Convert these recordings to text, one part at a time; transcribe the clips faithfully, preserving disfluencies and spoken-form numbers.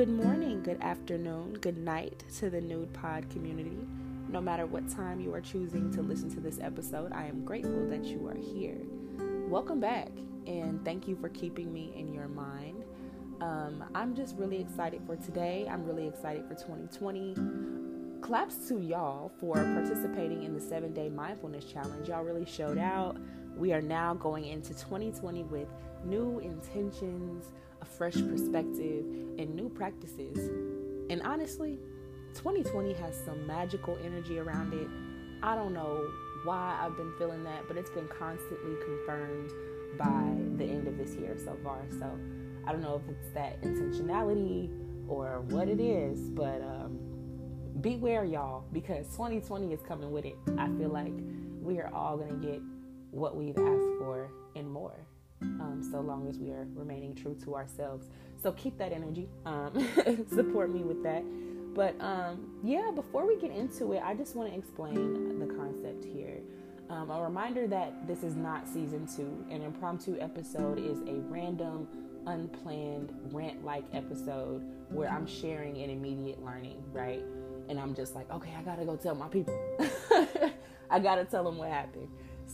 Good morning, good afternoon, good night to the Nude Pod community. No matter what time you are choosing to listen to this episode, I am grateful that you are here. Welcome back, and thank you for keeping me in your mind. Um, I'm just really excited for today. I'm really excited for twenty twenty. Claps to y'all for participating in the seven-day mindfulness challenge. Y'all really showed out. We are now going into twenty twenty with new intentions, a fresh perspective, and new practices. And honestly, twenty twenty has some magical energy around it. I don't know why I've been feeling that, but it's been constantly confirmed by the end of this year so far. So I don't know if it's that intentionality or what it is, but um, beware, y'all, because twenty twenty is coming with it. I feel like we are all going to get what we've asked for and more. Um, so long as we are remaining true to ourselves. So keep that energy. Um, support me with that. But um, yeah, before we get into it, I just want to explain the concept here. Um, a reminder that this is not season two. An impromptu episode is a random, unplanned, rant-like episode where I'm sharing an immediate learning, right? And I'm just like, okay, I gotta go tell my people. I gotta tell them what happened.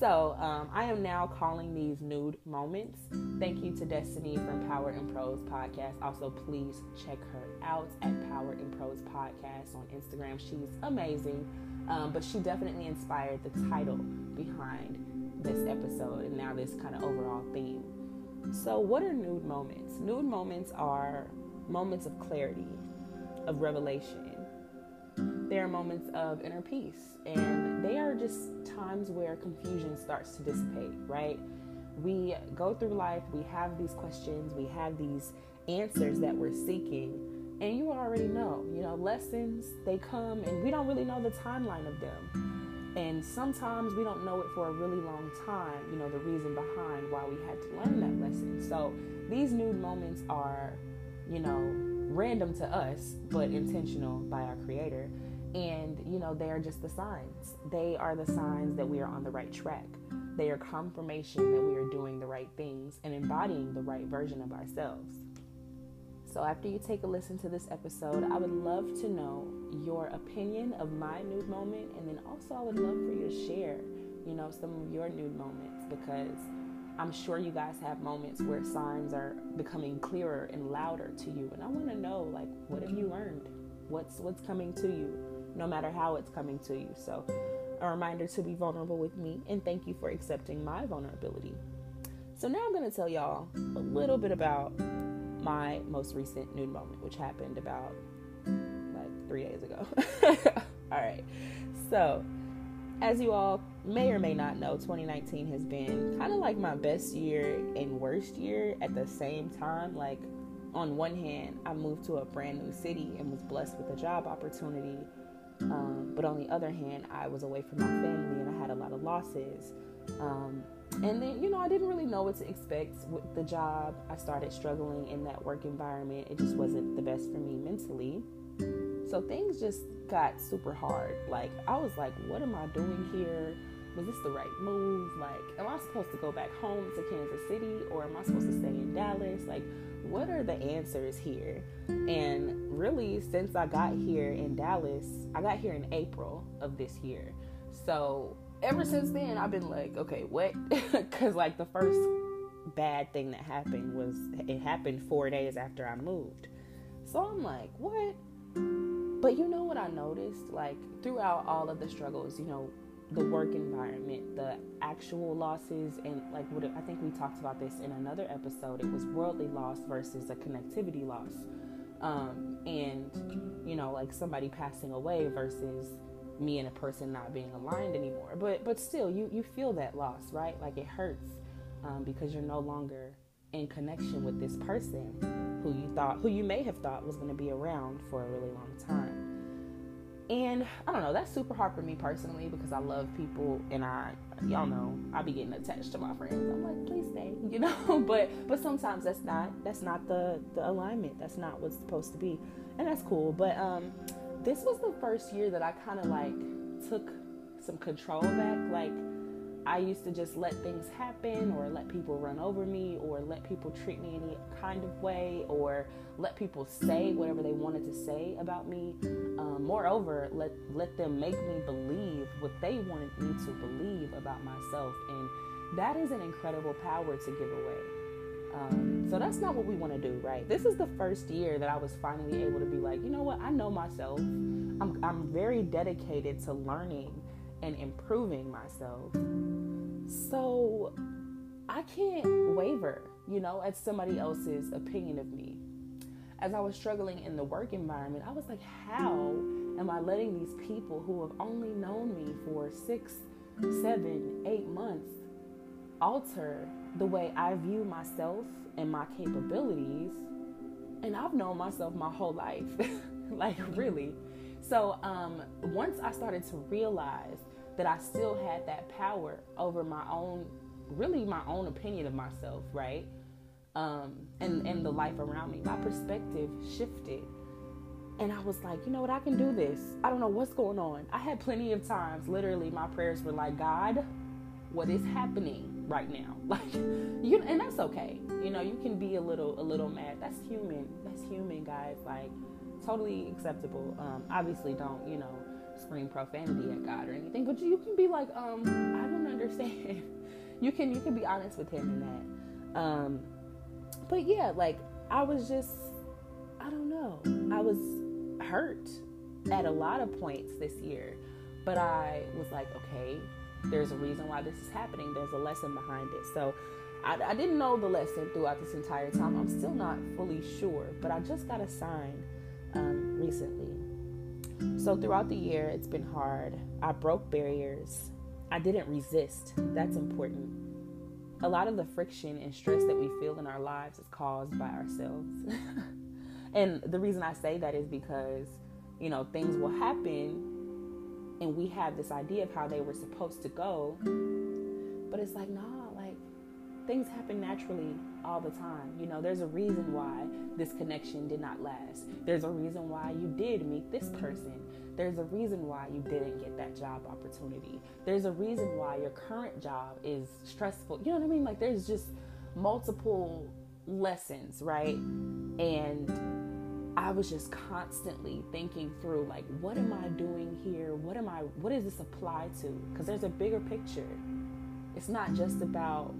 So um, I am now calling these Nude Moments. Thank you to Destiny from Power and Prose Podcast. Also, please check her out at Power and Prose Podcast on Instagram. She's amazing, um, but she definitely inspired the title behind this episode and now this kind of overall theme. So what are nude moments? Nude moments are moments of clarity, of revelation. They are moments of inner peace, and they are just times where confusion starts to dissipate, right? We go through life, we have these questions, we have these answers that we're seeking, and you already know, you know, lessons, they come, and we don't really know the timeline of them. And sometimes we don't know it for a really long time, you know, the reason behind why we had to learn that lesson. So these nude moments are, you know, random to us, but intentional by our creator. And, you know, they are just the signs. They are the signs that we are on the right track. They are confirmation that we are doing the right things and embodying the right version of ourselves. So after you take a listen to this episode, I would love to know your opinion of my nude moment. And then also I would love for you to share, you know, some of your nude moments, because I'm sure you guys have moments where signs are becoming clearer and louder to you. And I want to know, like, what have you learned? What's what's coming to you, no matter how it's coming to you. So a reminder to be vulnerable with me, and thank you for accepting my vulnerability. So now I'm going to tell y'all a little bit about my most recent nude moment, which happened about like three days ago. All right. So as you all may or may not know, twenty nineteen has been kind of like my best year and worst year at the same time. Like, on one hand, I moved to a brand new city and was blessed with a job opportunity. Um, but on the other hand, I was away from my family and I had a lot of losses. Um, and then, you know, I didn't really know what to expect with the job. I started struggling in that work environment. It just wasn't the best for me mentally. So things just got super hard. Like, I was like, what am I doing here? Was this the right move? Like, am I supposed to go back home to Kansas City, or am I supposed to stay in Dallas? Like, what are the answers here? And really, since I got here in Dallas, I got here in April of this year. So ever since then, I've been like, okay, what? Because like the first bad thing that happened was it happened four days after I moved. So I'm like, what? But you know what I noticed? Like, throughout all of the struggles, you know, the work environment, the actual losses, and like what I think we talked about this in another episode, it was worldly loss versus a connectivity loss, um, and you know, like somebody passing away versus me and a person not being aligned anymore. But but still, you you feel that loss, right? Like it hurts um, because you're no longer in connection with this person who you thought, who you may have thought was going to be around for a really long time. And I don't know, that's super hard for me personally, because I love people, and I, y'all know, I be getting attached to my friends. I'm like, please stay, you know, but, but sometimes that's not, that's not the, the alignment. That's not what's supposed to be. And that's cool. But, um, this was the first year that I kind of like took some control back. Like, I used to just let things happen, or let people run over me, or let people treat me any kind of way, or let people say whatever they wanted to say about me. Um, moreover, let, let them make me believe what they wanted me to believe about myself. And that is an incredible power to give away. Um, so that's not what we want to do, right? This is the first year that I was finally able to be like, you know what? I know myself. I'm, I'm very dedicated to learning and improving myself. So I can't waver, you know, at somebody else's opinion of me. As I was struggling in the work environment, I was like, how am I letting these people who have only known me for six, seven, eight months alter the way I view myself and my capabilities? And I've known myself my whole life, like really. So um, once I started to realize that I still had that power over my own, really my own opinion of myself, right? Um, and, and the life around me, my perspective shifted. And I was like, you know what? I can do this. I don't know what's going on. I had plenty of times, literally, my prayers were like, God, what is happening right now? Like, you, and that's okay. You know, you can be a little, a little mad. That's human. That's human, guys. Like, totally acceptable. Um, obviously don't, you know, scream profanity at God or anything, but you can be like, um, I don't understand. You can, you can be honest with him in that. Um, but yeah, like I was just, I don't know. I was hurt at a lot of points this year, but I was like, okay, there's a reason why this is happening. There's a lesson behind it. So I, I didn't know the lesson throughout this entire time. I'm still not fully sure, but I just got a sign um, recently. So throughout the year, it's been hard. I broke barriers. I didn't resist. That's important. A lot of the friction and stress that we feel in our lives is caused by ourselves. And the reason I say that is because, you know, things will happen and we have this idea of how they were supposed to go. But it's like, nah, like things happen naturally all the time. You know, there's a reason why this connection did not last. There's a reason why you did meet this person. There's a reason why you didn't get that job opportunity. There's a reason why your current job is stressful. You know what I mean? Like, there's just multiple lessons, right? And I was just constantly thinking through, like, what am I doing here? What am I, what does this apply to? Because there's a bigger picture. It's not just about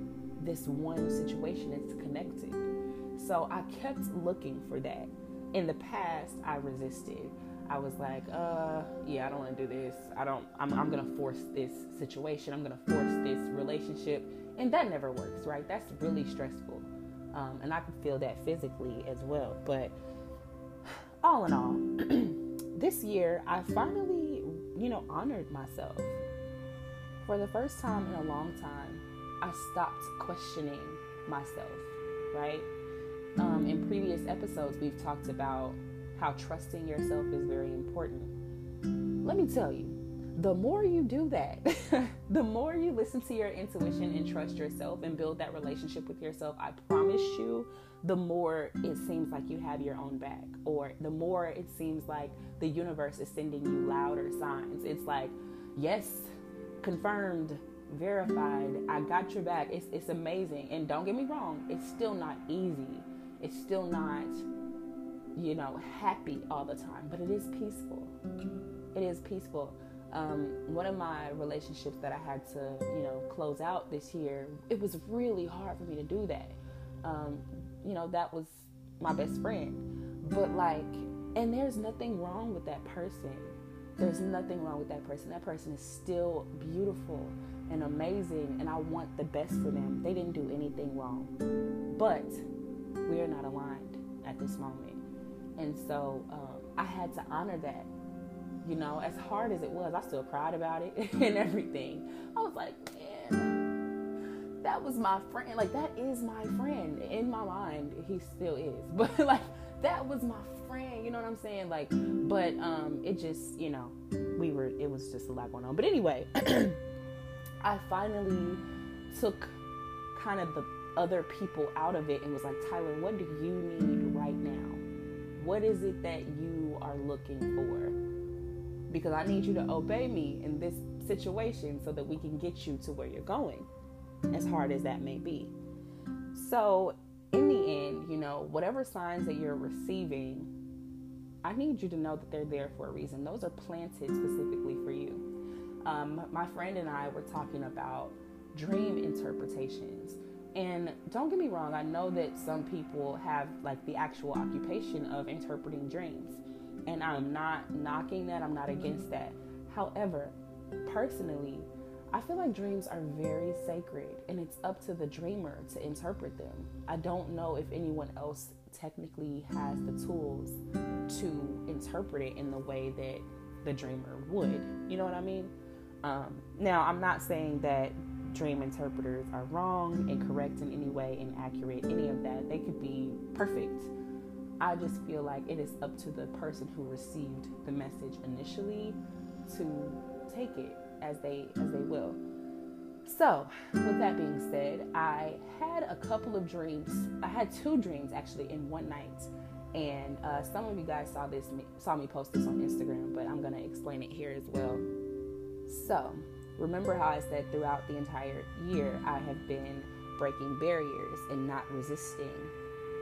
this one situation, is connected. So I kept looking for that. In the past, I resisted. I was like, uh, yeah, I don't want to do this. I don't, I'm, I'm going to force this situation. I'm going to force this relationship. And that never works, right? That's really stressful. Um, and I can feel that physically as well. But all in all, this year, I finally, you know, honored myself. For the first time in a long time, I stopped questioning myself, right? Um, in previous episodes, we've talked about how trusting yourself is very important. Let me tell you, the more you do that, the more you listen to your intuition and trust yourself and build that relationship with yourself, I promise you, the more it seems like you have your own back, or the more it seems like the universe is sending you louder signs. It's like, yes, confirmed, verified, I got your back. It's it's amazing. And don't get me wrong, it's still not easy. It's still not, you know, happy all the time, but it is peaceful. It is peaceful. Um, one of my relationships that I had to, you know, close out this year, it was really hard for me to do that. Um, you know, that was my best friend. But like, and there's nothing wrong with that person. There's nothing wrong with that person. That person is still beautiful and amazing, and I want the best for them. They didn't do anything wrong. But we are not aligned at this moment. And so um, I had to honor that. You know, as hard as it was, I still cried about it and everything. I was like, man, that was my friend. Like, that is my friend. In my mind, he still is. But, like, that was my friend, you know what I'm saying? Like, but um, it just, you know, we were, it was just a lot going on. But anyway, I finally took kind of the other people out of it and was like, Tyler, what do you need right now? What is it that you are looking for? Because I need you to obey me in this situation so that we can get you to where you're going, as hard as that may be. So in the end, you know, whatever signs that you're receiving, I need you to know that they're there for a reason. Those are planted specifically for you. Um, my friend and I were talking about dream interpretations. And don't get me wrong, I know that some people have like the actual occupation of interpreting dreams. And I'm not knocking that. I'm not against that. However, personally, I feel like dreams are very sacred, and it's up to the dreamer to interpret them. I don't know if anyone else technically has the tools to interpret it in the way that the dreamer would. You know what I mean? Um, now, I'm not saying that dream interpreters are wrong, incorrect in any way, inaccurate, any of that. They could be perfect. I just feel like it is up to the person who received the message initially to take it as they as they will. So, with that being said, I had a couple of dreams. I had two dreams actually in one night, and uh, some of you guys saw this saw me post this on Instagram, but I'm gonna explain it here as well. So, remember how I said throughout the entire year I have been breaking barriers and not resisting.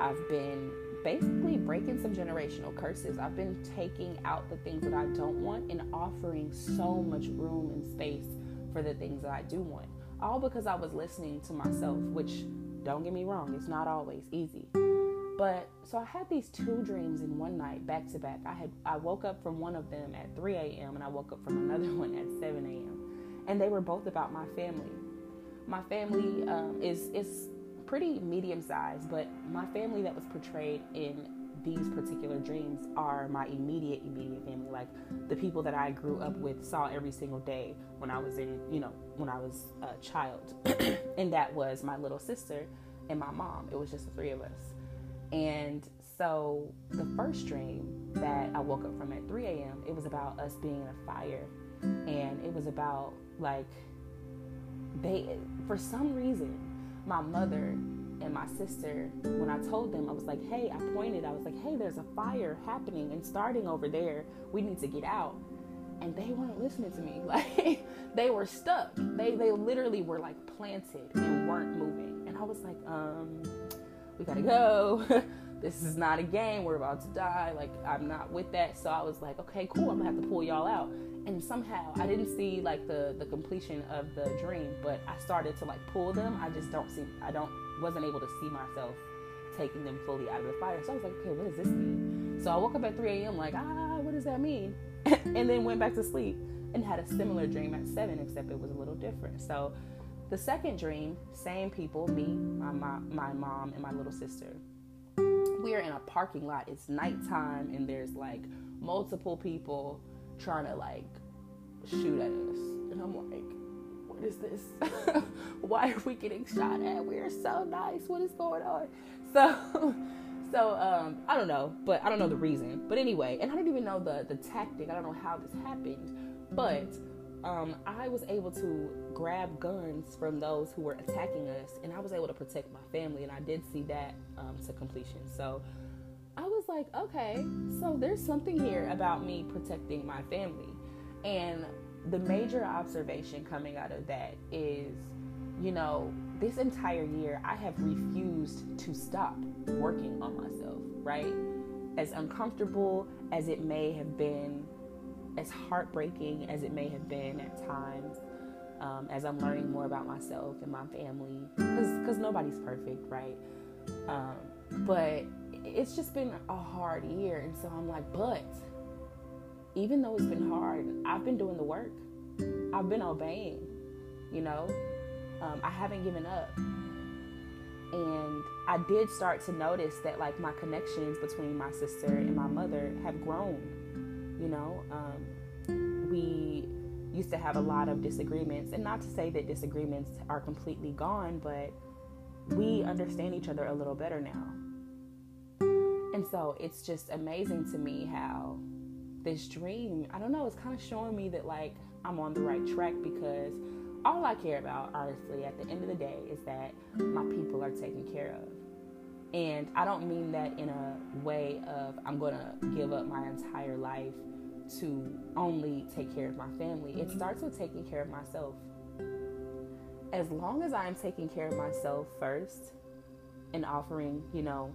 I've been basically breaking some generational curses. I've been taking out the things that I don't want and offering so much room and space for the things that I do want. All because I was listening to myself, which, don't get me wrong, it's not always easy. But so I had these two dreams in one night, back to back. I had I woke up from one of them at three a.m. and I woke up from another one at seven a.m. And they were both about my family. My family um, is is pretty medium-sized, but my family that was portrayed in these particular dreams are my immediate, immediate family, like the people that I grew up with, saw every single day when I was in, you know, when I was a child. And that was my little sister and my mom. It was just the three of us. And so the first dream that I woke up from at three a.m., it was about us being in a fire. And it was about, like, they, for some reason, my mother and my sister, when I told them, I was like, hey, I pointed, I was like, hey, there's a fire happening and starting over there. We need to get out. And they weren't listening to me. Like, they were stuck. They, they literally were, like, planted and weren't moving. And I was like, um, we gotta go. This is not a game. We're about to die. Like, I'm not with that. So I was like, okay, cool. I'm gonna have to pull y'all out. And somehow, I didn't see, like, the, the completion of the dream, but I started to, like, pull them. I just don't see, I don't, wasn't able to see myself taking them fully out of the fire. So I was like, okay, what does this mean? So I woke up at three a.m. like, ah, what does that mean? And then went back to sleep and had a similar dream at seven, except it was a little different. So the second dream, same people, me, my mom, my mom, and my little sister. We are in a parking lot. It's nighttime, and there's, like, multiple people trying to, like, shoot at us, and I'm like, what is this? Why are we getting shot at? We're so nice. What is going on? So so um I don't know, but I don't know the reason, but anyway, and I don't even know the the tactic. I don't know how this happened, but um I was able to grab guns from those who were attacking us, and I was able to protect my family, and I did see that um to completion. So I was like, okay, so there's something here about me protecting my family. And the major observation coming out of that is, you know, this entire year I have refused to stop working on myself, right? As uncomfortable as it may have been, as heartbreaking as it may have been at times, um, as I'm learning more about myself and my family, because nobody's perfect, right? Um, but it's just been a hard year, and so I'm like, but even though it's been hard, I've been doing the work. I've been obeying, you know. Um, I haven't given up. And I did start to notice that, like, my connections between my sister and my mother have grown, you know. Um, we used to have a lot of disagreements, and not to say that disagreements are completely gone, but we understand each other a little better now. And so it's just amazing to me how this dream, I don't know, it's kind of showing me that, like, I'm on the right track, because all I care about, honestly, at the end of the day, is that my people are taken care of. And I don't mean that in a way of I'm going to give up my entire life to only take care of my family. It starts with taking care of myself. As long as I'm taking care of myself first and offering, you know,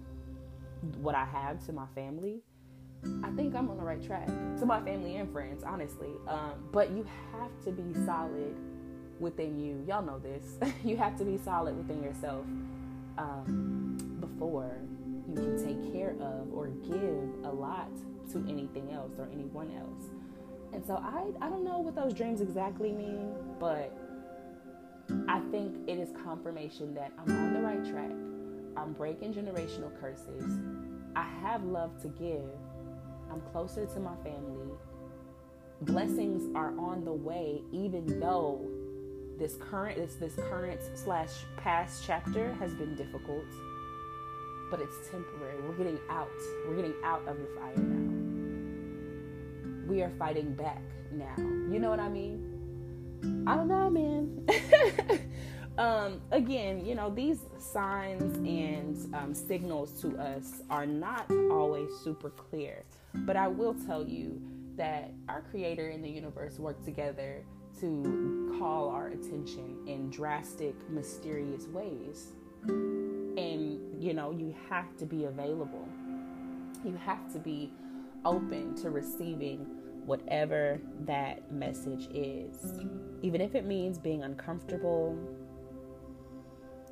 what I have to my family, I think I'm on the right track. To my family and friends, honestly. Um, but you have to be solid within you. Y'all know this. You have to be solid within yourself um, before you can take care of or give a lot to anything else or anyone else. And so I, I don't know what those dreams exactly mean, but I think it is confirmation that I'm on the right track. I'm breaking generational curses. I have love to give. I'm closer to my family. Blessings are on the way, even though this current this, this current slash past chapter has been difficult. But it's temporary. We're getting out. We're getting out of the fire now. We are fighting back now. You know what I mean? I don't know, man. Um, again, you know, these signs and um, signals to us are not always super clear, but I will tell you that our Creator and the universe work together to call our attention in drastic, mysterious ways. And, you know, you have to be available. You have to be open to receiving whatever that message is, even if it means being uncomfortable.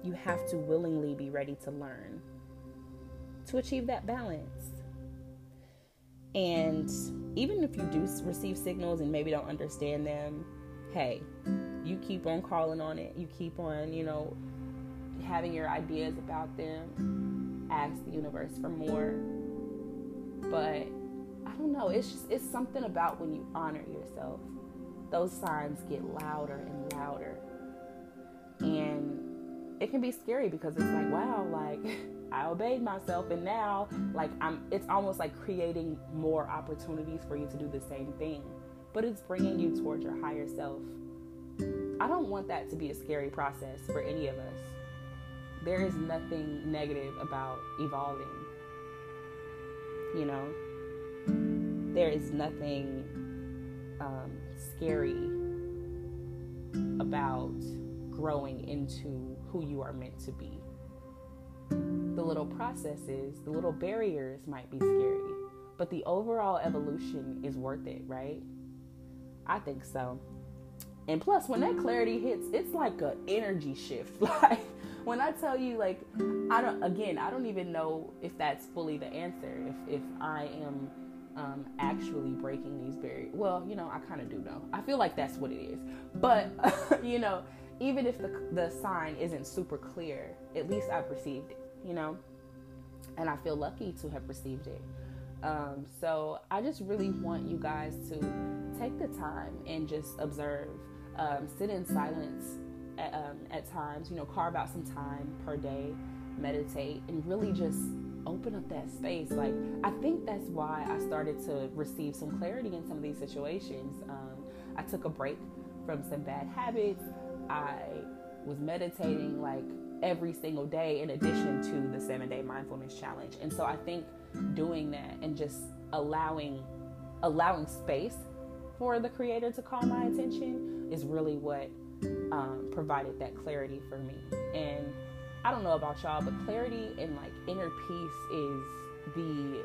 You have to willingly be ready to learn to achieve that balance. And even if you do receive signals and maybe don't understand them, hey, you keep on calling on it. You keep on, you know, having your ideas about them. Ask the universe for more. But I don't know. It's just, it's something about when you honor yourself, those signs get louder and louder. And it can be scary because it's like, wow, like I obeyed myself and now like I'm, it's almost like creating more opportunities for you to do the same thing, but it's bringing you towards your higher self. I don't want that to be a scary process for any of us. There is nothing negative about evolving. You know, there is nothing um, scary about growing into who you are meant to be. The little processes, the little barriers might be scary, but the overall evolution is worth it, right? I think so. And plus, when that clarity hits, it's like an energy shift. Like, when I tell you, like, I don't, again, I don't even know if that's fully the answer, if, if I am um, actually breaking these barriers. Well, you know, I kind of do know. I feel like that's what it is. But, you know, even if the the sign isn't super clear, at least I've received it, you know? And I feel lucky to have received it. Um, so I just really want you guys to take the time and just observe. Um, sit in silence at, um, at times, you know, carve out some time per day, meditate, and really just open up that space. Like, I think that's why I started to receive some clarity in some of these situations. Um, I took a break from some bad habits. I was meditating like every single day in addition to the seven day mindfulness challenge. And so I think doing that and just allowing, allowing space for the Creator to call my attention is really what um, provided that clarity for me. And I don't know about y'all, but clarity and like inner peace is the,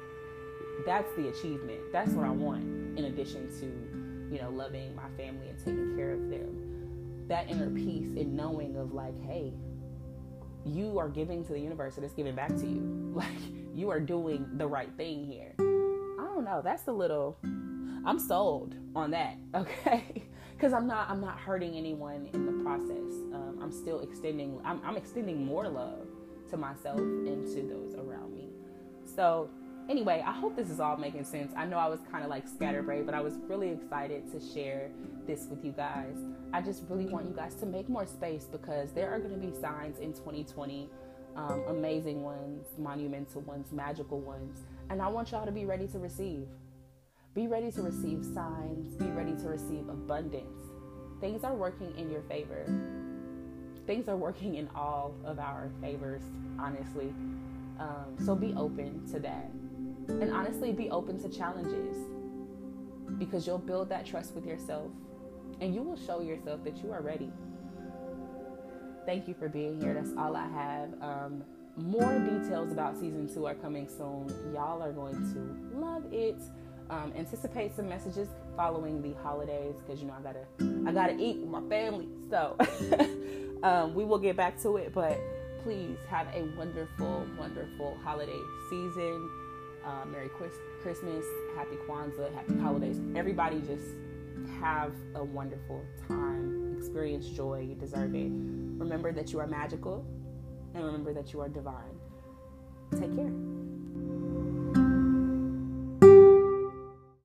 that's the achievement. That's what I want in addition to, you know, loving my family and taking care of them. That inner peace and knowing of like, hey, you are giving to the universe and it's giving back to you. Like, you are doing the right thing here. I don't know. That's a little, I'm sold on that. Okay. Cause I'm not, I'm not hurting anyone in the process. Um, I'm still extending, I'm, I'm extending more love to myself and to those around me. So anyway, I hope this is all making sense. I know I was kind of like scatterbrained, but I was really excited to share this with you guys. I just really want you guys to make more space because there are going to be signs in twenty twenty, um, amazing ones, monumental ones, magical ones. And I want y'all to be ready to receive. Be ready to receive signs. Be ready to receive abundance. Things are working in your favor. Things are working in all of our favors, honestly. Um, so be open to that. And honestly, be open to challenges. because you'll build that trust with yourself and you will show yourself that you are ready. Thank you for being here. That's all I have. Um, more details about season two are coming soon. Y'all are going to love it. Um, anticipate some messages following the holidays because, you know, I gotta, I gotta eat with my family. So um, we will get back to it, but please have a wonderful, wonderful holiday season. Uh, Merry Christmas, Happy Kwanzaa, Happy Holidays. Everybody just have a wonderful time. Experience joy. You deserve it. Remember that you are magical and remember that you are divine. Take care.